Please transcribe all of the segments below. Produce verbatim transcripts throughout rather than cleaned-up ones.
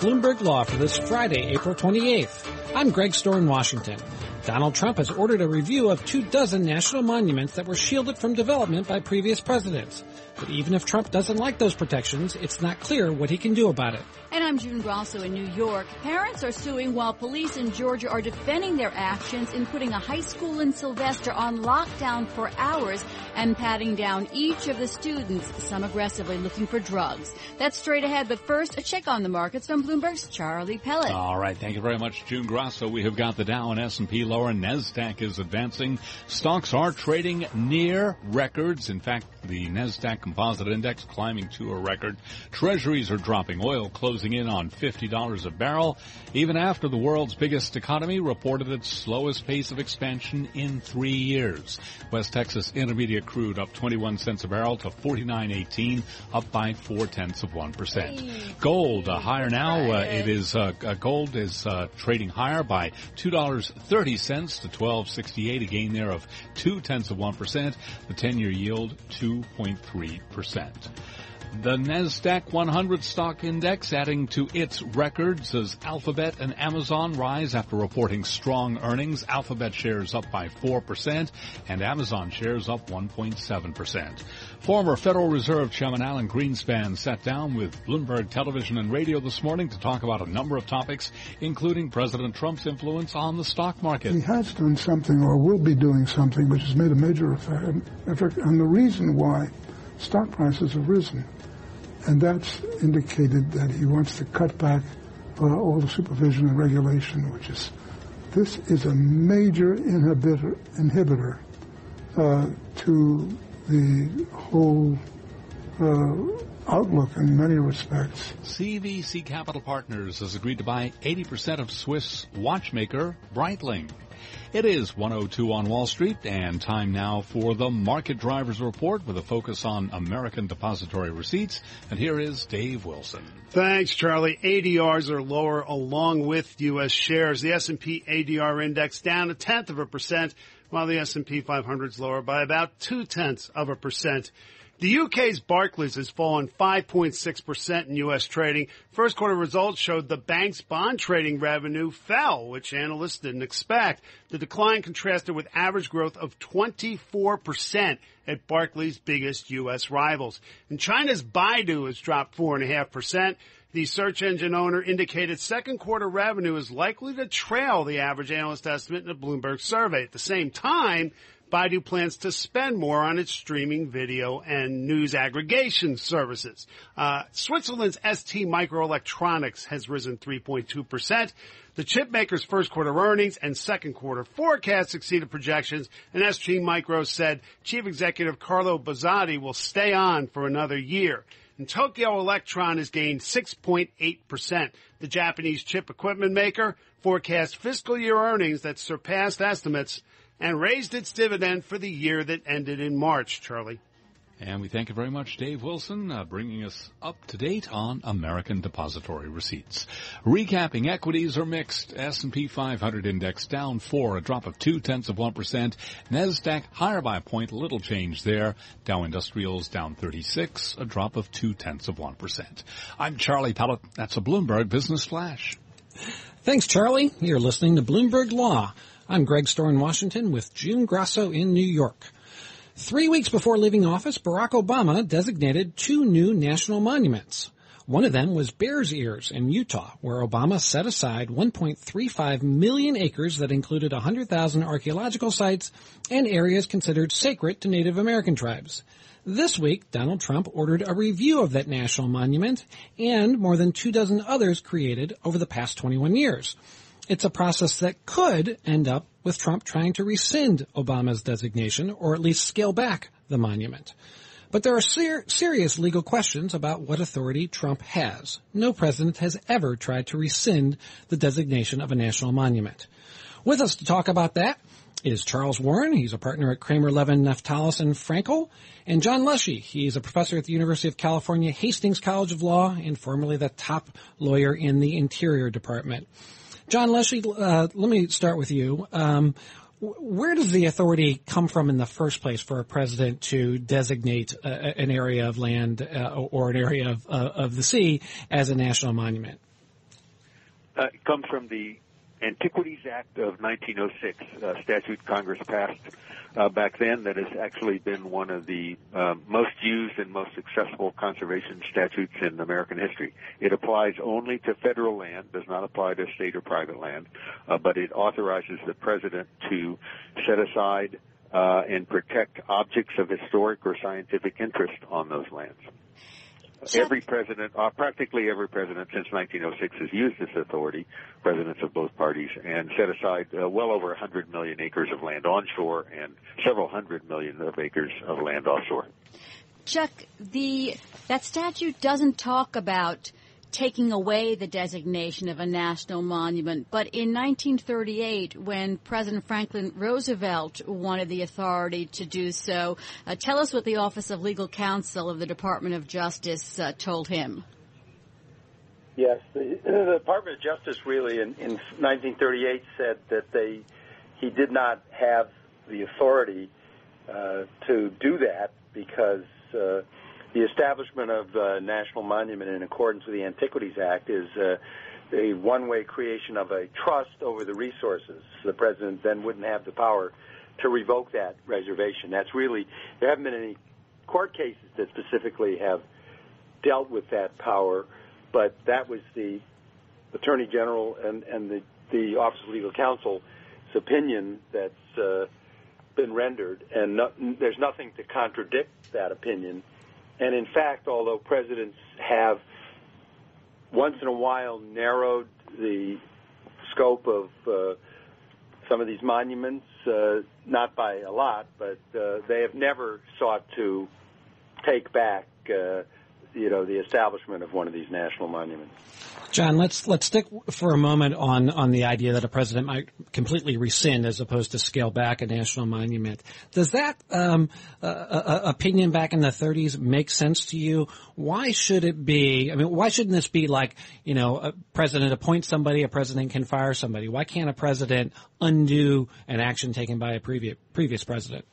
Bloomberg Law for this Friday, April twenty-eighth. I'm Greg Stohr in Washington. Donald Trump has ordered a review of two dozen national monuments that were shielded from development by previous presidents. But even if Trump doesn't like those protections, it's not clear what he can do about it. And I'm June Grasso in New York. Parents are suing while police in Georgia are defending their actions in putting a high school in Sylvester on lockdown for hours and patting down each of the students, some aggressively looking for drugs. That's straight ahead, but first, a check on the markets from Bloomberg's Charlie Pellet. All right, thank you very much, June Grasso. We have got the Dow and S and P lower. NASDAQ is advancing. Stocks are trading near records. In fact, the NASDAQ Composite Index climbing to a record. Treasuries are dropping. Oil closing in on fifty dollars a barrel, even after the world's biggest economy reported its slowest pace of expansion in three years. West Texas Intermediate crude up twenty-one cents a barrel to forty-nine eighteen, up by four-tenths of one percent. Gold uh, higher now. Uh, it is uh, gold is uh, trading higher by two dollars and thirty cents to twelve sixty-eight, a gain there of two-tenths of one percent. The ten-year yield two point three percent. The NASDAQ one hundred stock index adding to its records as Alphabet and Amazon rise after reporting strong earnings. Alphabet shares up by four percent and Amazon shares up one point seven percent. Former Federal Reserve Chairman Alan Greenspan sat down with Bloomberg Television and Radio this morning to talk about a number of topics, including President Trump's influence on the stock market. He has done something or will be doing something which has made a major effect on the reason why stock prices have risen, and that's indicated that he wants to cut back uh, all the supervision and regulation, which is, this is a major inhibitor, inhibitor uh, to the whole uh outlook in many respects. C V C Capital Partners has agreed to buy eighty percent of Swiss watchmaker Breitling. It is one oh two on Wall Street, and time now for the Market Drivers Report with a focus on American depository receipts. And here is Dave Wilson. Thanks, Charlie. A D Rs are lower along with U S shares. The S and P A D R index down a tenth of a percent, while the S and P five hundred is lower by about two-tenths of a percent. The U K's Barclays has fallen five point six percent in U S trading. First quarter results showed the bank's bond trading revenue fell, which analysts didn't expect. The decline contrasted with average growth of twenty-four percent at Barclays' biggest U S rivals. And China's Baidu has dropped four point five percent. The search engine owner indicated second quarter revenue is likely to trail the average analyst estimate in a Bloomberg survey. At the same time, Baidu plans to spend more on its streaming video and news aggregation services. Uh, Switzerland's S T Microelectronics has risen three point two percent. The chip maker's first quarter earnings and second quarter forecasts exceeded projections, and S T Micro said Chief Executive Carlo Bozotti will stay on for another year. And Tokyo Electron has gained six point eight percent. The Japanese chip equipment maker forecasts fiscal year earnings that surpassed estimates and raised its dividend for the year that ended in March, Charlie. And we thank you very much, Dave Wilson, uh, bringing us up to date on American depository receipts. Recapping, equities are mixed. S and P five hundred index down four, a drop of two-tenths of one percent. NASDAQ higher by a point, little change there. Dow Industrials down thirty-six, a drop of two-tenths of one percent. I'm Charlie Pellet. That's a Bloomberg Business Flash. Thanks, Charlie. You're listening to Bloomberg Law. I'm Greg Stohr in Washington with June Grasso in New York. Three weeks before leaving office, Barack Obama designated two new national monuments. One of them was Bears Ears in Utah, where Obama set aside one point three five million acres that included one hundred thousand archaeological sites and areas considered sacred to Native American tribes. This week, Donald Trump ordered a review of that national monument and more than two dozen others created over the past twenty-one years. It's a process that could end up with Trump trying to rescind Obama's designation or at least scale back the monument. But there are ser- serious legal questions about what authority Trump has. No president has ever tried to rescind the designation of a national monument. With us to talk about that is Charles Warren. He's a partner at Kramer Levin Naftalis and Frankel. And John Leshy. He's a professor at the University of California Hastings College of Law and formerly the top lawyer in the Interior Department. John Leshy, uh, let me start with you. Um, where does the authority come from in the first place for a president to designate uh, an area of land uh, or an area of, uh, of the sea as a national monument? Uh, it comes from the Antiquities Act of nineteen oh six, a statute Congress passed uh, back then that has actually been one of the uh, most used and most successful conservation statutes in American history. It applies only to federal land, does not apply to state or private land, uh, but it authorizes the president to set aside uh, and protect objects of historic or scientific interest on those lands. Every president, uh, practically every president since nineteen oh six has used this authority, presidents of both parties, and set aside uh, well over one hundred million acres of land onshore and several hundred million of acres of land offshore. Chuck, the that statute doesn't talk about taking away the designation of a national monument, but in nineteen thirty-eight, when President Franklin Roosevelt wanted the authority to do so, uh, tell us what the Office of Legal Counsel of the Department of Justice uh, told him. Yes, the, the Department of Justice really in, in nineteen thirty-eight said that they he did not have the authority uh, to do that because uh, the establishment of a national monument in accordance with the Antiquities Act is uh, a one-way creation of a trust over the resources. The president then wouldn't have the power to revoke that reservation. That's really, there haven't been any court cases that specifically have dealt with that power, but that was the Attorney General and, and the, the Office of Legal Counsel's opinion that's uh, been rendered, and no, there's nothing to contradict that opinion. And, in fact, although presidents have once in a while narrowed the scope of uh, some of these monuments, uh, not by a lot, but uh, they have never sought to take back, uh, you know, the establishment of one of these national monuments. John, let's let's stick for a moment on, on the idea that a president might completely rescind as opposed to scale back a national monument. Does that um, uh, uh, opinion back in the thirties make sense to you? Why should it be? I mean, why shouldn't this be like, you know, a president appoints somebody, a president can fire somebody? Why can't a president undo an action taken by a previous previous president?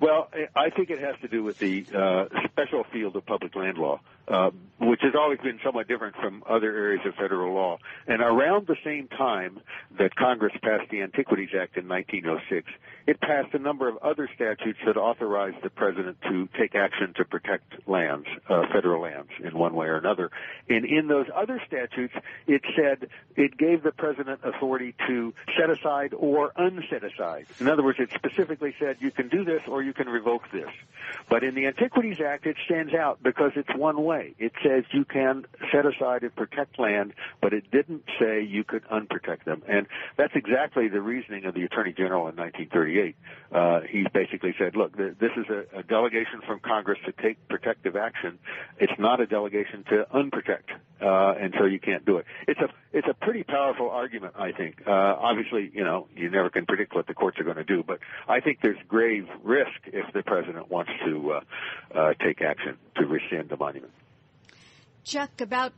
Well, I think it has to do with the uh, special field of public land law, uh, which has always been somewhat different from other areas of federal law. And around the same time that Congress passed the Antiquities Act in nineteen oh six, it passed a number of other statutes that authorized the president to take action to protect lands, uh, federal lands, in one way or another. And in those other statutes, it said it gave the president authority to set aside or unset aside. In other words, it specifically said you can do this or you You can revoke this. But in the Antiquities Act, it stands out because it's one way. It says you can set aside and protect land, but it didn't say you could unprotect them. And that's exactly the reasoning of the Attorney General in nineteen thirty-eight. Uh, he basically said, look, th- this is a, a delegation from Congress to take protective action. It's not a delegation to unprotect, uh, and so you can't do it. It's a it's a pretty powerful argument, I think. Uh, obviously, you know, you never can predict what the courts are going to do, but I think there's grave risk if the president wants to uh, uh, take action to rescind the monument. Chuck, about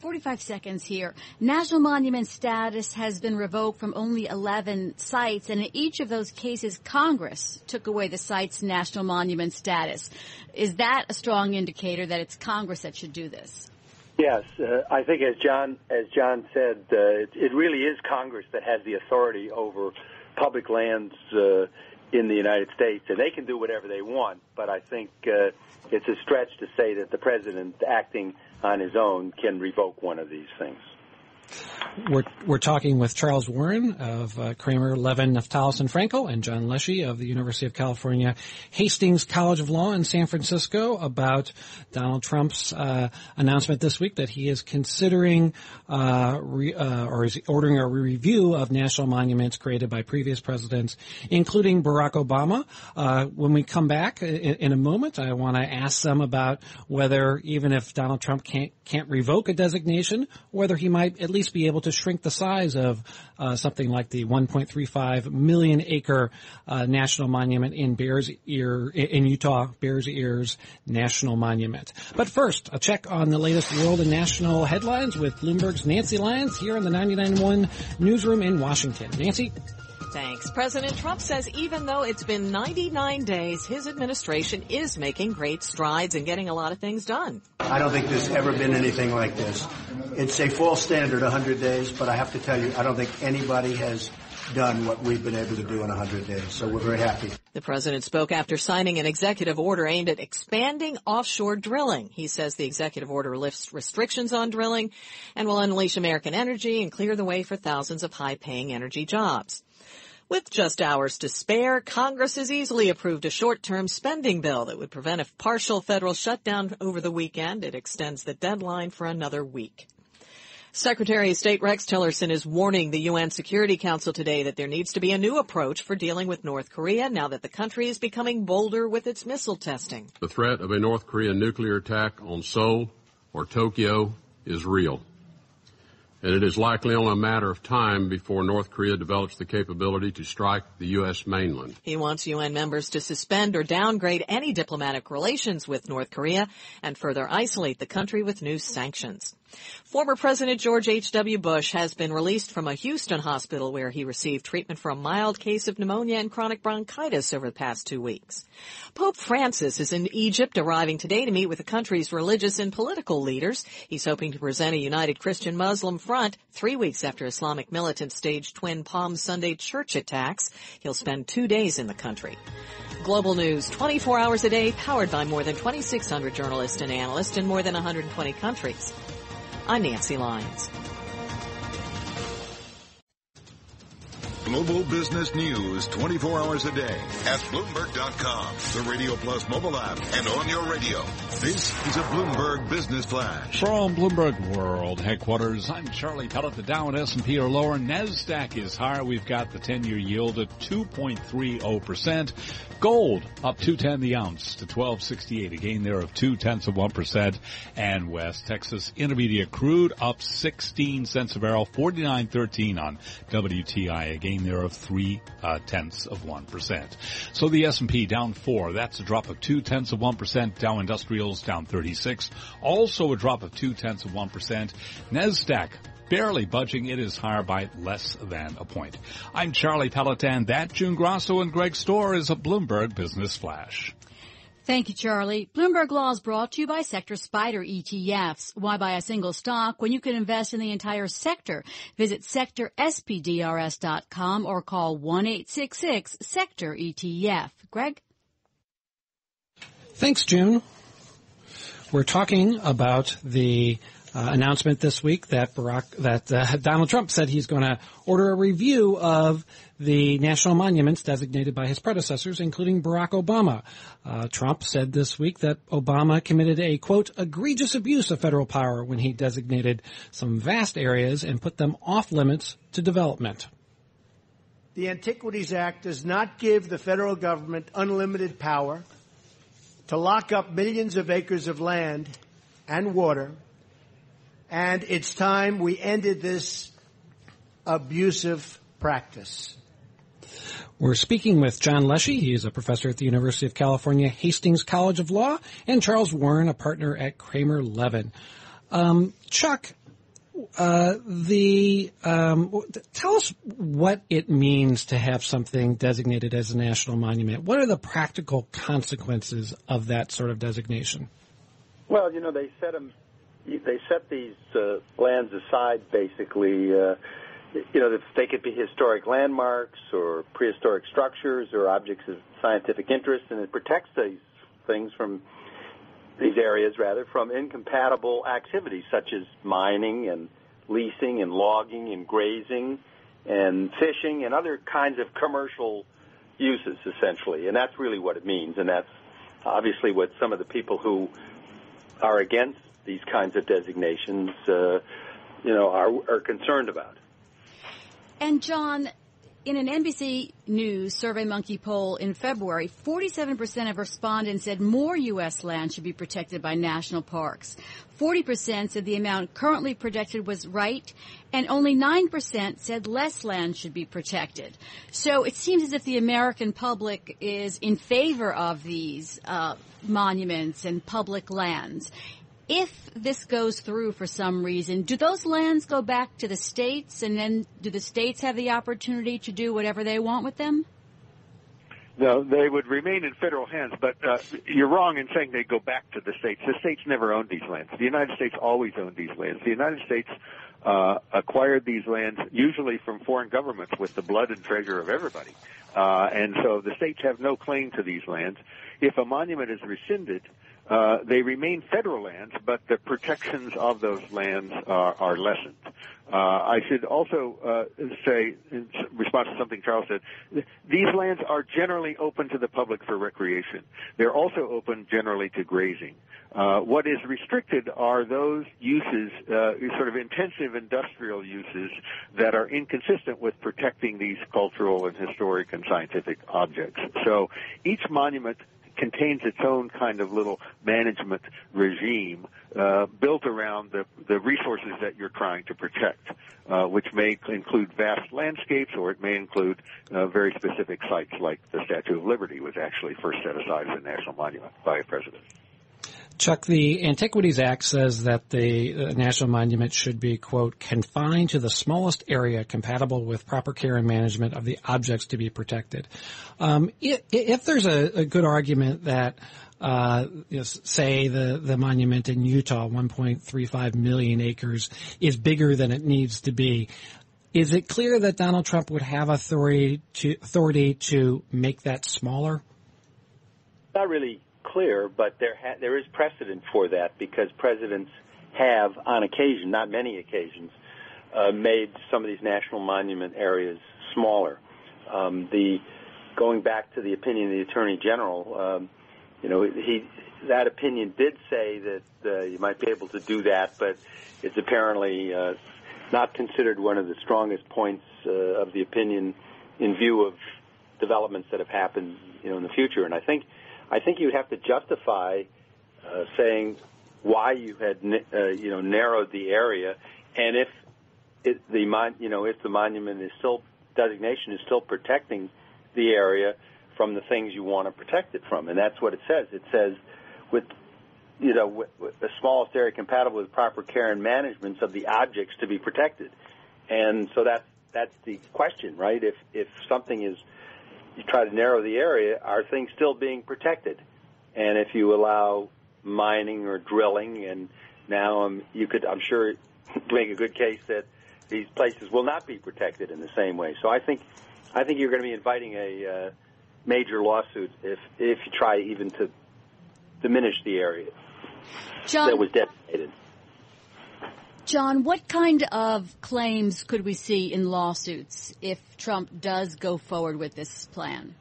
forty-five seconds here. National monument status has been revoked from only eleven sites, and in each of those cases, Congress took away the site's national monument status. Is that a strong indicator that it's Congress that should do this? Yes. Uh, I think as John as John said, uh, it, it really is Congress that has the authority over public lands uh in the United States, and they can do whatever they want, but I think uh, it's a stretch to say that the president acting on his own can revoke one of these things. We're we're talking with Charles Warren of uh, Kramer Levin Naftalis and Frankel and John Leshy of the University of California Hastings College of Law in San Francisco about Donald Trump's uh, announcement this week that he is considering uh, re, uh, or is ordering a review of national monuments created by previous presidents, including Barack Obama. Uh, when we come back in, in a moment, I want to ask them about whether, even if Donald Trump can't can't revoke a designation, whether he might at least be able to shrink the size of uh, something like the one point three five million acre uh, national monument in Bears Ear in Utah, Bears Ears National Monument. But first, a check on the latest world and national headlines with Bloomberg's Nancy Lyons here in the ninety-nine point one newsroom in Washington. Nancy? Thanks. President Trump says even though it's been ninety-nine days, his administration is making great strides and getting a lot of things done. I don't think there's ever been anything like this. It's a false standard, one hundred days, but I have to tell you, I don't think anybody has done what we've been able to do in one hundred days, so we're very happy. The president spoke after signing an executive order aimed at expanding offshore drilling. He says the executive order lifts restrictions on drilling and will unleash American energy and clear the way for thousands of high-paying energy jobs. With just hours to spare, Congress has easily approved a short-term spending bill that would prevent a partial federal shutdown over the weekend. It extends the deadline for another week. Secretary of State Rex Tillerson is warning the U N Security Council today that there needs to be a new approach for dealing with North Korea now that the country is becoming bolder with its missile testing. The threat of a North Korean nuclear attack on Seoul or Tokyo is real, and it is likely only a matter of time before North Korea develops the capability to strike the U S mainland. He wants U N members to suspend or downgrade any diplomatic relations with North Korea and further isolate the country with new sanctions. Former President George H W Bush has been released from a Houston hospital where he received treatment for a mild case of pneumonia and chronic bronchitis over the past two weeks. Pope Francis is in Egypt, arriving today to meet with the country's religious and political leaders. He's hoping to present a united Christian-Muslim front three weeks after Islamic militants staged twin Palm Sunday church attacks. He'll spend two days in the country. Global news, twenty-four hours a day, powered by more than twenty-six hundred journalists and analysts in more than one hundred twenty countries. I'm Nancy Lyons. Global business news twenty-four hours a day at Bloomberg dot com, the Radio Plus mobile app, and on your radio. This is a Bloomberg Business Flash. From Bloomberg World Headquarters, I'm Charlie Pellet. The Dow and S and P are lower. NASDAQ is higher. We've got the ten-year yield at two point three zero percent. Gold up two ten the ounce to twelve sixty-eight, a gain there of two tenths of one percent. And West Texas Intermediate crude up sixteen cents a barrel, forty-nine thirteen on W T I, a gain there of three uh, tenths of one percent. So the S and P down four. That's a drop of two tenths of one percent. Dow Industrials down thirty-six. Also a drop of two tenths of one percent. NASDAQ barely budging. It is higher by less than a point. I'm Charlie Pellet, and that June Grasso and Greg Stohr is a Bloomberg Business Flash. Thank you, Charlie. Bloomberg Law is brought to you by Sector Spider E T Fs. Why buy a single stock when you can invest in the entire sector? Visit sector S P D R S dot com or call one eight six six sector E T F. Greg? Thanks, June. We're talking about the Uh, announcement this week that Barack, that uh, Donald Trump said he's going to order a review of the national monuments designated by his predecessors, including Barack Obama. Uh, Trump said this week that Obama committed a, quote, egregious abuse of federal power when he designated some vast areas and put them off limits to development. The Antiquities Act does not give the federal government unlimited power to lock up millions of acres of land and water. And it's time we ended this abusive practice. We're speaking with John Leshy. He is a professor at the University of California Hastings College of Law, and Charles Warren, a partner at Kramer Levin. Um, Chuck, uh, the um, tell us what it means to have something designated as a national monument. What are the practical consequences of that sort of designation? Well, you know, they set them. They set these uh, lands aside, basically, uh, you know, they could be historic landmarks or prehistoric structures or objects of scientific interest, and it protects these things from these areas, rather, from incompatible activities such as mining and leasing and logging and grazing and fishing and other kinds of commercial uses, essentially. And that's really what it means, and that's obviously what some of the people who are against these kinds of designations, uh, you know, are, are concerned about. And, John, in an N B C News SurveyMonkey poll in February, forty-seven percent of respondents said more U S land should be protected by national parks. forty percent said the amount currently protected was right, and only nine percent said less land should be protected. So it seems as if the American public is in favor of these uh, monuments and public lands. If this goes through for some reason, do those lands go back to the states, and then do the states have the opportunity to do whatever they want with them? No, they would remain in federal hands, but uh, you're wrong in saying they go back to the states. The states never owned these lands. The United States always owned these lands. The United States uh, acquired these lands usually from foreign governments with the blood and treasure of everybody. Uh, and so the states have no claim to these lands. If a monument is rescinded, Uh, they remain federal lands, but the protections of those lands are, are lessened. Uh, I should also uh, say, in response to something Charles said, th- these lands are generally open to the public for recreation. They're also open generally to grazing. Uh, what is restricted are those uses, uh, sort of intensive industrial uses, that are inconsistent with protecting these cultural and historic and scientific objects. So each monument contains its own kind of little management regime uh, built around the, the resources that you're trying to protect, uh, which may include vast landscapes, or it may include uh, very specific sites, like the Statue of Liberty was actually first set aside as a national monument by a president. Chuck, the Antiquities Act says that the uh, national monument should be, quote, confined to the smallest area compatible with proper care and management of the objects to be protected. Um, if, if there's a, a good argument that, uh, you know, say the, the monument in Utah, one point three five million acres, is bigger than it needs to be, is it clear that Donald Trump would have authority to, authority to make that smaller? Not really clear, but there ha- there is precedent for that, because presidents have, on occasion, not many occasions, uh, made some of these national monument areas smaller. Um, the going back to the opinion of the Attorney General, um, you know, he that opinion did say that uh, you might be able to do that, but it's apparently uh, not considered one of the strongest points uh, of the opinion in view of developments that have happened, you know, in the future. And I think. I think you'd have to justify uh, saying why you had, uh, you know, narrowed the area, and if it, the mon- you know, if the monument is still designation is still protecting the area from the things you want to protect it from, and that's what it says. It says, with, you know, with, with the smallest area compatible with proper care and management of the objects to be protected, and so that's that's the question, right? If if something is you try to narrow the area, are things still being protected? And if you allow mining or drilling, and now um, you could, I'm sure, make a good case that these places will not be protected in the same way. So I think, I think you're going to be inviting a uh, major lawsuit if if you try even to diminish the area John, that was designated. John, what kind of claims could we see in lawsuits if Trump does go forward with this plan?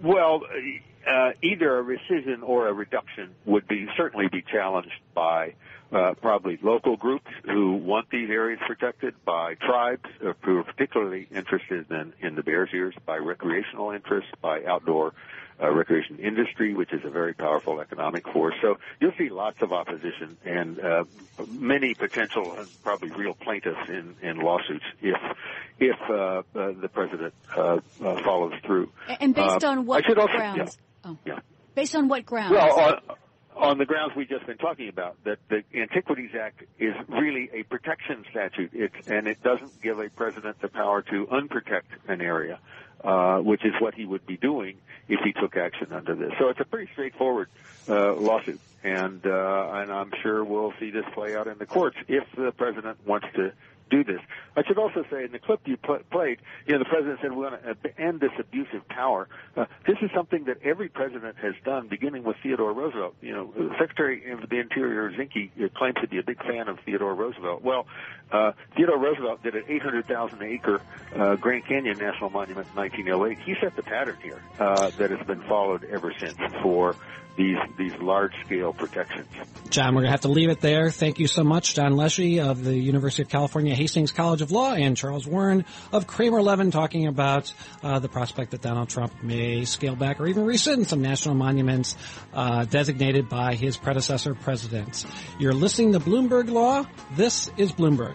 Well, uh, either a rescission or a reduction would be certainly be challenged by uh, probably local groups who want these areas protected, by tribes who are particularly interested in, in the Bears Ears, by recreational interests, by outdoor Uh, recreation industry, which is a very powerful economic force. So you'll see lots of opposition and uh, many potential and probably real plaintiffs in, in lawsuits if if uh, uh, the president uh, uh, follows through. And based uh, on what grounds? Also, yeah, oh. yeah. Based on what grounds? Well, on, on the grounds we've just been talking about, that the Antiquities Act is really a protection statute, it's, and it doesn't give a president the power to unprotect an area. Uh, which is what he would be doing if he took action under this. So it's a pretty straightforward uh, lawsuit. And, uh, and I'm sure we'll see this play out in the courts if the president wants to do this. I should also say, in the clip you pl- played, you know, the president said, we're going to end this abusive power. Uh, this is something that every president has done, beginning with Theodore Roosevelt. You know, Secretary of the Interior Zinke claims to be a big fan of Theodore Roosevelt. Well, uh, Theodore Roosevelt did an eight hundred thousand acre uh, Grand Canyon National Monument in nineteen oh eight. He set the pattern here uh, that has been followed ever since for these these large-scale protections. John, we're going to have to leave it there. Thank you so much, John Leshy of the University of California Hastings College of Law and Charles Warren of Kramer Levin, talking about uh, the prospect that Donald Trump may scale back or even rescind some national monuments uh, designated by his predecessor presidents. You're listening to Bloomberg Law. This is Bloomberg.